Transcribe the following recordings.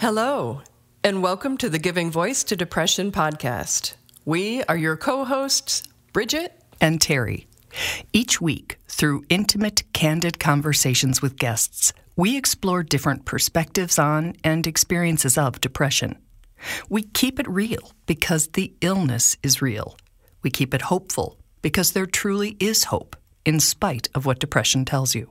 Hello, and welcome to the Giving Voice to Depression podcast. We are your co-hosts, Bridget and Terry. Each week, through intimate, candid conversations with guests, we explore different perspectives on and experiences of depression. We keep it real because the illness is real. We keep it hopeful because there truly is hope, in spite of what depression tells you.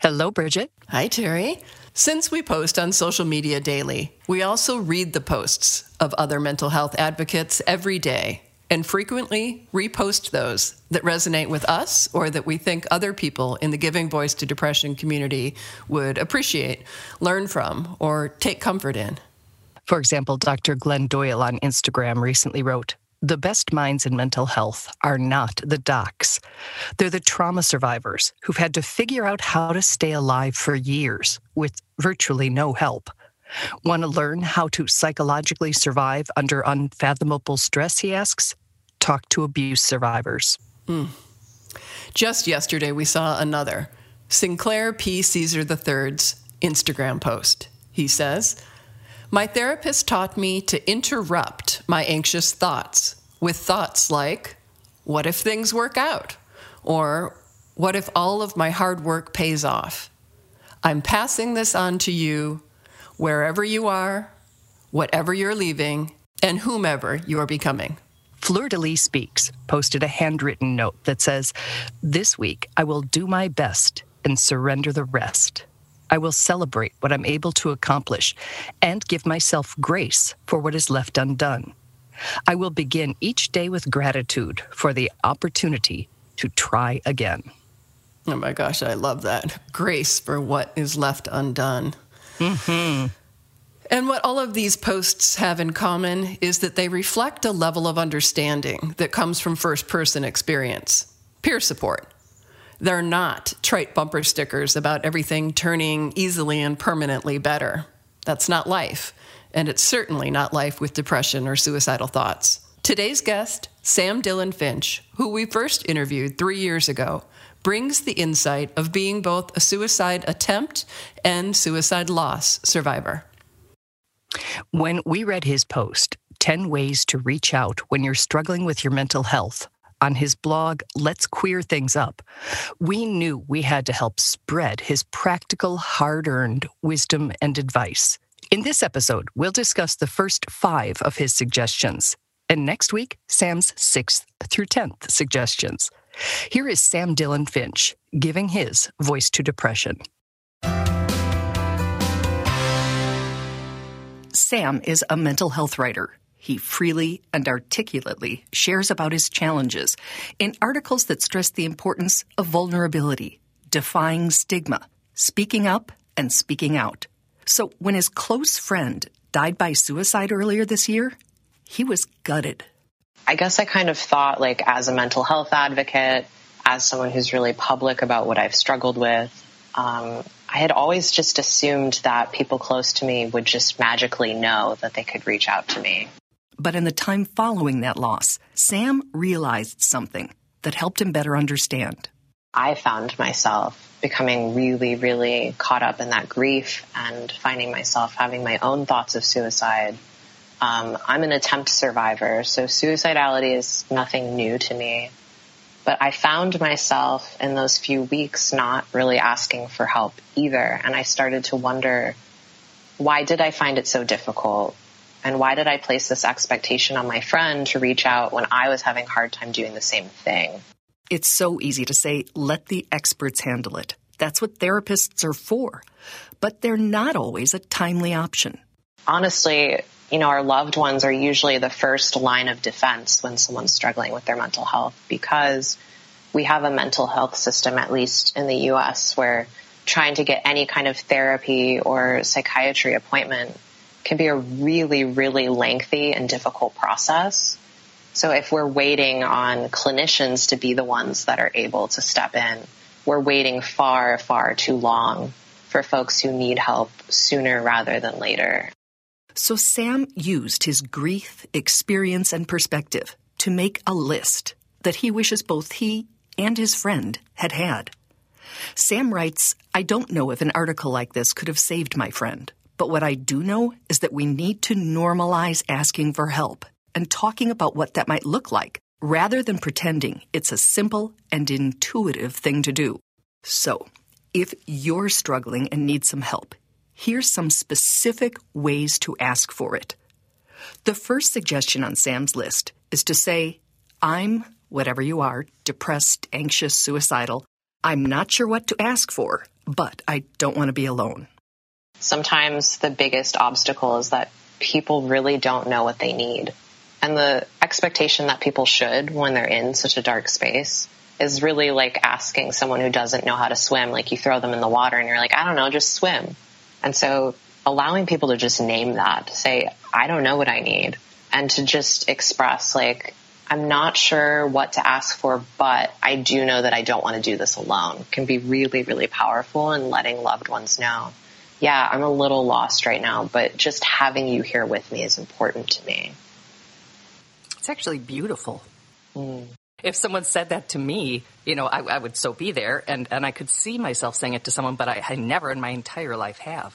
Hello, Bridget. Hi, Terry. Since we post on social media daily, we also read the posts of other mental health advocates every day and frequently repost those that resonate with us or that we think other people in the Giving Voice to Depression community would appreciate, learn from, or take comfort in. For example, Dr. Glenn Doyle on Instagram recently wrote, "The best minds in mental health are not the docs. They're the trauma survivors who've had to figure out how to stay alive for years with virtually no help. Want to learn how to psychologically survive under unfathomable stress," he asks? "Talk to abuse survivors." Mm. Just yesterday, we saw another, Sinclair P. Caesar III's Instagram post. He says, "My therapist taught me to interrupt my anxious thoughts with thoughts like, what if things work out? Or what if all of my hard work pays off? I'm passing this on to you, wherever you are, whatever you're leaving, and whomever you are becoming." Fleur de Lis Speaks posted a handwritten note that says, "This week I will do my best and surrender the rest. I will celebrate what I'm able to accomplish and give myself grace for what is left undone. I will begin each day with gratitude for the opportunity to try again." Oh my gosh, I love that. Grace for what is left undone. Mm-hmm. And what all of these posts have in common is that they reflect a level of understanding that comes from first-person experience, peer support. They're not trite bumper stickers about everything turning easily and permanently better. That's not life, and it's certainly not life with depression or suicidal thoughts. Today's guest, Sam Dylan Finch, who we first interviewed 3 years ago, brings the insight of being both a suicide attempt and suicide loss survivor. When we read his post, 10 Ways to Reach Out When You're Struggling with Your Mental Health, on his blog, Let's Queer Things Up, we knew we had to help spread his practical, hard-earned wisdom and advice. In this episode, we'll discuss the first 5 of his suggestions, and next week, Sam's 6th through 10th suggestions. Here is Sam Dylan Finch giving his voice to depression. Sam is a mental health writer. He freely and articulately shares about his challenges in articles that stress the importance of vulnerability, defying stigma, speaking up, and speaking out. So when his close friend died by suicide earlier this year, he was gutted. I guess I kind of thought, like, as a mental health advocate, as someone who's really public about what I've struggled with, I had always just assumed that people close to me would just magically know that they could reach out to me. But in the time following that loss, Sam realized something that helped him better understand. I found myself becoming really, really caught up in that grief and finding myself having my own thoughts of suicide. I'm an attempt survivor, so suicidality is nothing new to me. But I found myself in those few weeks not really asking for help either. And I started to wonder, why did I find it so difficult? And why did I place this expectation on my friend to reach out when I was having a hard time doing the same thing? It's so easy to say, let the experts handle it. That's what therapists are for. But they're not always a timely option. Honestly, you know, our loved ones are usually the first line of defense when someone's struggling with their mental health, because we have a mental health system, at least in the U.S., where trying to get any kind of therapy or psychiatry appointment can be a really, really lengthy and difficult process. So if we're waiting on clinicians to be the ones that are able to step in, we're waiting far, far too long for folks who need help sooner rather than later. So Sam used his grief, experience, and perspective to make a list that he wishes both he and his friend had had. Sam writes, "I don't know if an article like this could have saved my friend, but what I do know is that we need to normalize asking for help and talking about what that might look like, rather than pretending it's a simple and intuitive thing to do." So, if you're struggling and need some help, here's some specific ways to ask for it. The first suggestion on Sam's list is to say, "I'm, whatever you are, depressed, anxious, suicidal. I'm not sure what to ask for, but I don't want to be alone." Sometimes the biggest obstacle is that people really don't know what they need. And the expectation that people should when they're in such a dark space is really like asking someone who doesn't know how to swim, like you throw them in the water and you're like, "I don't know, just swim." And so allowing people to just name that, say, "I don't know what I need," and to just express like, "I'm not sure what to ask for, but I do know that I don't want to do this alone," can be really, really powerful in letting loved ones know. "Yeah, I'm a little lost right now, but just having you here with me is important to me." It's actually beautiful. Mm. If someone said that to me, you know, I would so be there, and I could see myself saying it to someone, but I never in my entire life have.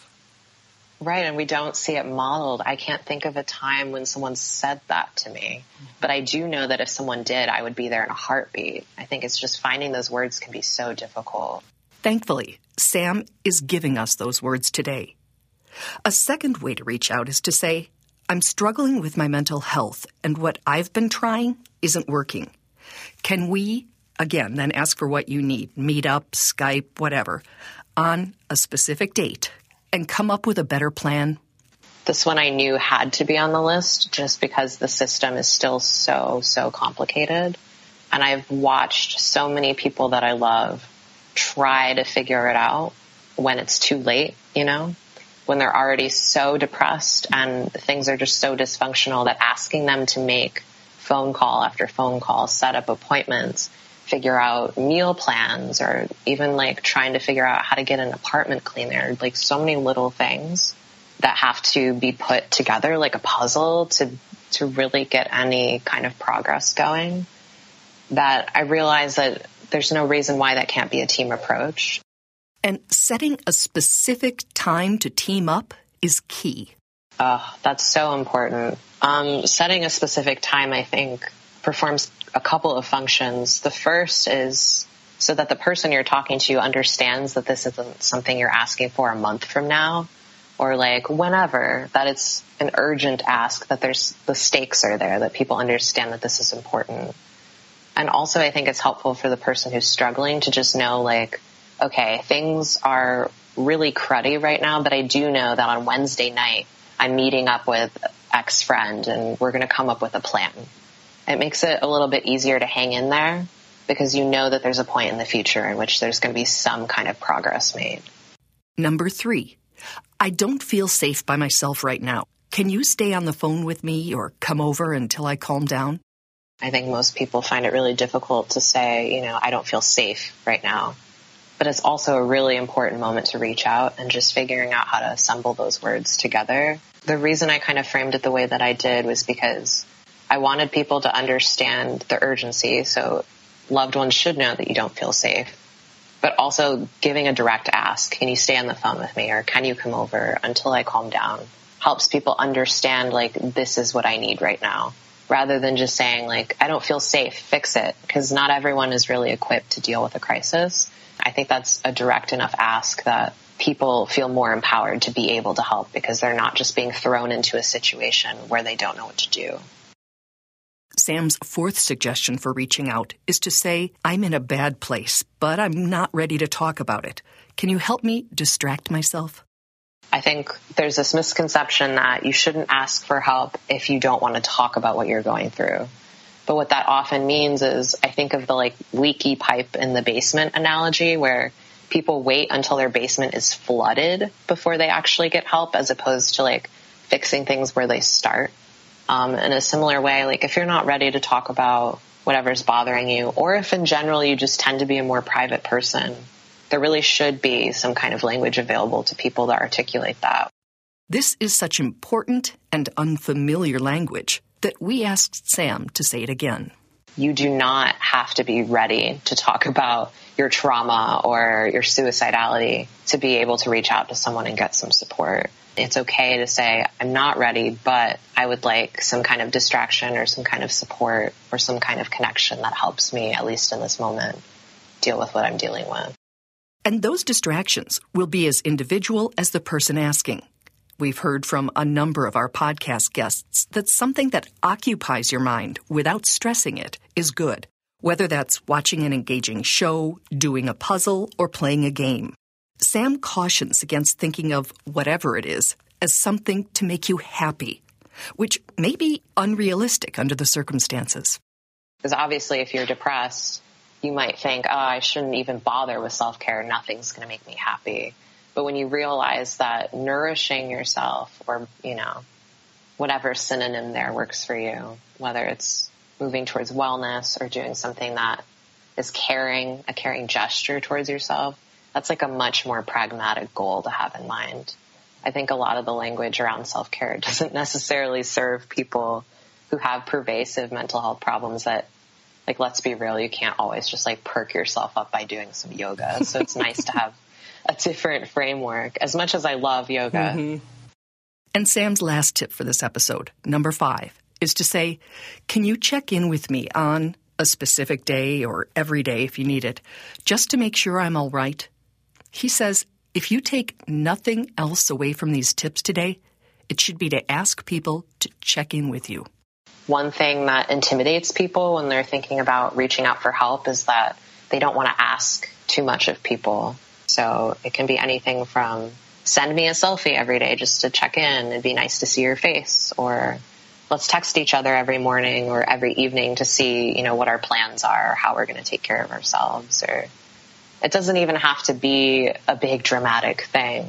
Right, and we don't see it modeled. I can't think of a time when someone said that to me, but I do know that if someone did, I would be there in a heartbeat. I think it's just finding those words can be so difficult. Thankfully, Sam is giving us those words today. A second way to reach out is to say, "I'm struggling with my mental health, and what I've been trying isn't working. Can we," again, then ask for what you need, meet up, Skype, whatever, on a specific date and come up with a better plan? This one I knew had to be on the list just because the system is still so, so complicated. And I've watched so many people that I love try to figure it out when it's too late, you know, when they're already so depressed and things are just so dysfunctional that asking them to make phone call after phone call, set up appointments, figure out meal plans, or even like trying to figure out how to get an apartment cleaner, like so many little things that have to be put together like a puzzle to really get any kind of progress going, that I realize that there's no reason why that can't be a team approach. And setting a specific time to team up is key. Oh, that's so important. Setting a specific time, I think, performs a couple of functions. The first is so that the person you're talking to understands that this isn't something you're asking for a month from now or like whenever, that it's an urgent ask, that there's the stakes are there, that people understand that this is important. And also I think it's helpful for the person who's struggling to just know like, okay, things are really cruddy right now, but I do know that on Wednesday night I'm meeting up with X friend and we're going to come up with a plan. It makes it a little bit easier to hang in there because you know that there's a point in the future in which there's going to be some kind of progress made. Number 3, "I don't feel safe by myself right now. Can you stay on the phone with me or come over until I calm down?" I think most people find it really difficult to say, you know, "I don't feel safe right now." But it's also a really important moment to reach out and just figuring out how to assemble those words together. The reason I kind of framed it the way that I did was because I wanted people to understand the urgency. So loved ones should know that you don't feel safe, but also giving a direct ask, "Can you stay on the phone with me?" or "Can you come over until I calm down?" helps people understand like, this is what I need right now, rather than just saying like, "I don't feel safe, fix it," because not everyone is really equipped to deal with a crisis. I think that's a direct enough ask that people feel more empowered to be able to help because they're not just being thrown into a situation where they don't know what to do. Sam's fourth suggestion for reaching out is to say, "I'm in a bad place, but I'm not ready to talk about it. Can you help me distract myself?" I think there's this misconception that you shouldn't ask for help if you don't want to talk about what you're going through. But what that often means is I think of the like leaky pipe in the basement analogy where people wait until their basement is flooded before they actually get help, as opposed to like fixing things where they start. In a similar way, like if you're not ready to talk about whatever's bothering you, or if in general you just tend to be a more private person, there really should be some kind of language available to people that articulate that. This is such important and unfamiliar language that we asked Sam to say it again. You do not have to be ready to talk about your trauma or your suicidality to be able to reach out to someone and get some support. It's okay to say, I'm not ready, but I would like some kind of distraction or some kind of support or some kind of connection that helps me, at least in this moment, deal with what I'm dealing with. And those distractions will be as individual as the person asking. We've heard from a number of our podcast guests that something that occupies your mind without stressing it is good, whether that's watching an engaging show, doing a puzzle, or playing a game. Sam cautions against thinking of whatever it is as something to make you happy, which may be unrealistic under the circumstances. Because obviously if you're depressed, you might think, oh, I shouldn't even bother with self-care. Nothing's going to make me happy. But when you realize that nourishing yourself or, whatever synonym there works for you, whether it's moving towards wellness or doing something that is caring, a caring gesture towards yourself, that's like a much more pragmatic goal to have in mind. I think a lot of the language around self-care doesn't necessarily serve people who have pervasive mental health problems that, like, let's be real, you can't always just like perk yourself up by doing some yoga. So it's nice to have a different framework, as much as I love yoga. Mm-hmm. And Sam's last tip for this episode, number 5, is to say, can you check in with me on a specific day or every day if you need it, just to make sure I'm all right? He says, if you take nothing else away from these tips today, it should be to ask people to check in with you. One thing that intimidates people when they're thinking about reaching out for help is that they don't want to ask too much of people. So it can be anything from send me a selfie every day just to check in. It'd be nice to see your face, or let's text each other every morning or every evening to see, what our plans are, or how we're going to take care of ourselves, or it doesn't even have to be a big dramatic thing.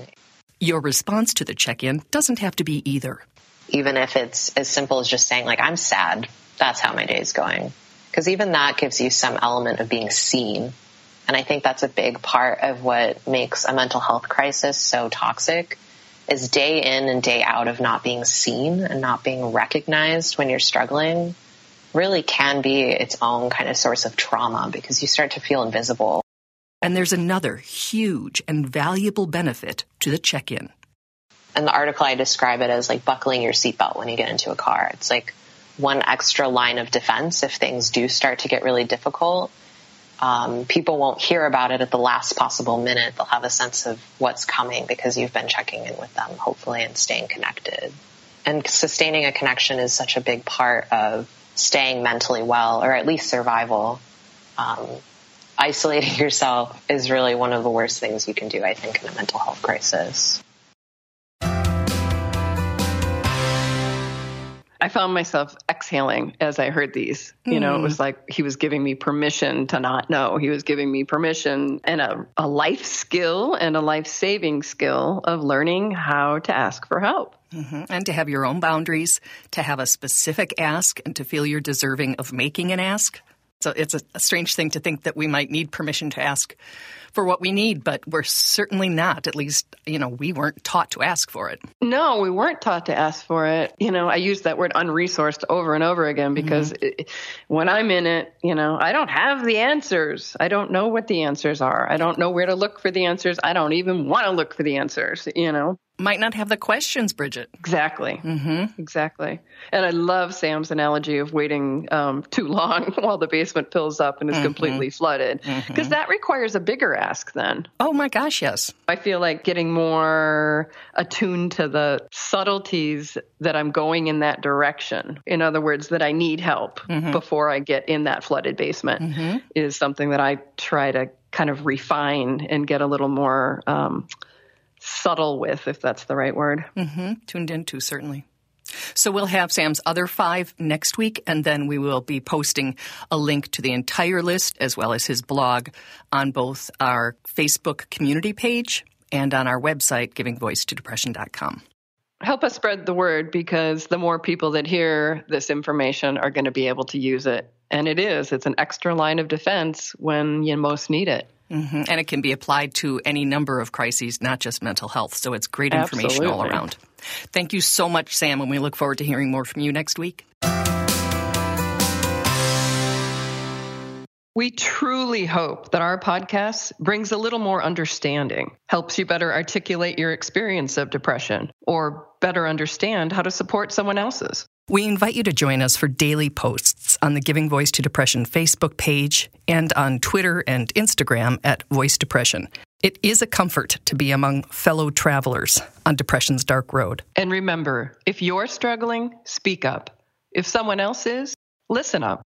Your response to the check-in doesn't have to be either. Even if it's as simple as just saying, like, I'm sad. That's how my day's going. Because even that gives you some element of being seen. And I think that's a big part of what makes a mental health crisis so toxic is day in and day out of not being seen and not being recognized when you're struggling really can be its own kind of source of trauma because you start to feel invisible. And there's another huge and valuable benefit to the check-in. In the article, I describe it as like buckling your seatbelt when you get into a car. It's like one extra line of defense if things do start to get really difficult. People won't hear about it at the last possible minute. They'll have a sense of what's coming because you've been checking in with them, hopefully, and staying connected. And sustaining a connection is such a big part of staying mentally well, or at least survival. Isolating yourself is really one of the worst things you can do, I think, in a mental health crisis. I found myself exhaling as I heard these. It was like he was giving me permission to not know. He was giving me permission and a life skill and a life-saving skill of learning how to ask for help. Mm-hmm. And to have your own boundaries, to have a specific ask, and to feel you're deserving of making an ask. So it's a strange thing to think that we might need permission to ask for what we need, but we're certainly not. At least, we weren't taught to ask for it. No, we weren't taught to ask for it. I use that word unresourced over and over again because when I'm in it, I don't have the answers. I don't know what the answers are. I don't know where to look for the answers. I don't even want to look for the answers, Might not have the questions, Bridget. Exactly. Mm-hmm. Exactly. And I love Sam's analogy of waiting too long while the basement fills up and is completely flooded, because that requires a bigger ask then. Oh, my gosh, yes. I feel like getting more attuned to the subtleties that I'm going in that direction. In other words, that I need help before I get in that flooded basement is something that I try to kind of refine and get a little more subtle with, if that's the right word. Tuned into, certainly. So we'll have Sam's other 5 next week, and then we will be posting a link to the entire list as well as his blog on both our Facebook community page and on our website, givingvoicetodepression.com. help us spread the word, because the more people that hear this information are going to be able to use it. And it is. It's an extra line of defense when you most need it. Mm-hmm. And it can be applied to any number of crises, not just mental health. So it's great information all around. Thank you so much, Sam, and we look forward to hearing more from you next week. We truly hope that our podcast brings a little more understanding, helps you better articulate your experience of depression, or better understand how to support someone else's. We invite you to join us for daily posts on the Giving Voice to Depression Facebook page and on Twitter and Instagram at Voice Depression. It is a comfort to be among fellow travelers on depression's dark road. And remember, if you're struggling, speak up. If someone else is, listen up.